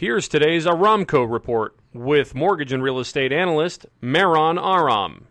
Here's today's Aramco report with mortgage and real estate analyst Maron Aram.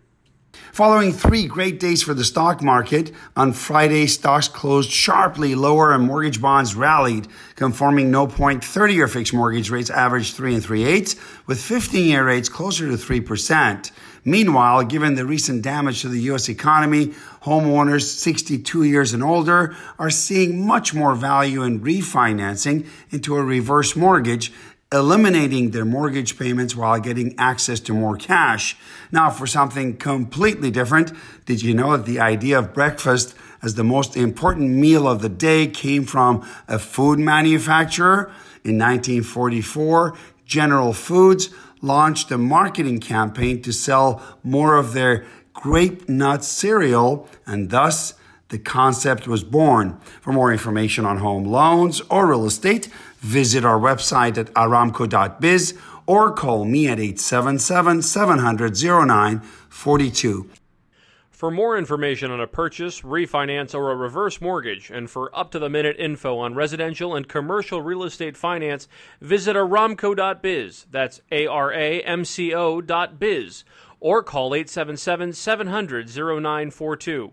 Following 3 great days for the stock market, on Friday, stocks closed sharply lower and mortgage bonds rallied, conforming no point 30-year fixed mortgage rates averaged 3 3/8, with 15-year rates closer to 3%. Meanwhile, given the recent damage to the U.S. economy, homeowners 62 years and older are seeing much more value in refinancing into a reverse mortgage, eliminating their mortgage payments while getting access to more cash. Now, for something completely different, did you know that the idea of breakfast as the most important meal of the day came from a food manufacturer? In 1944, General Foods launched a marketing campaign to sell more of their Grape Nuts cereal, and thus the concept was born. For more information on home loans or real estate, visit our website at aramco.biz or call me at 877-700-0942. For more information on a purchase, refinance, or a reverse mortgage, and for up-to-the-minute info on residential and commercial real estate finance, visit aramco.biz. That's aramco.biz. Or call 877-700-0942.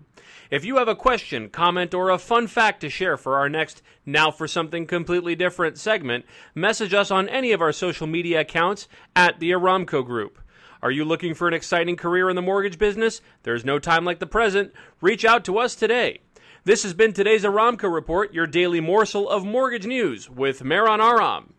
If you have a question, comment, or a fun fact to share for our next Now for Something Completely Different segment, message us on any of our social media accounts at the Aramco Group. Are you looking for an exciting career in the mortgage business? There's no time like the present. Reach out to us today. This has been today's Aramco Report, your daily morsel of mortgage news with Maron Aram.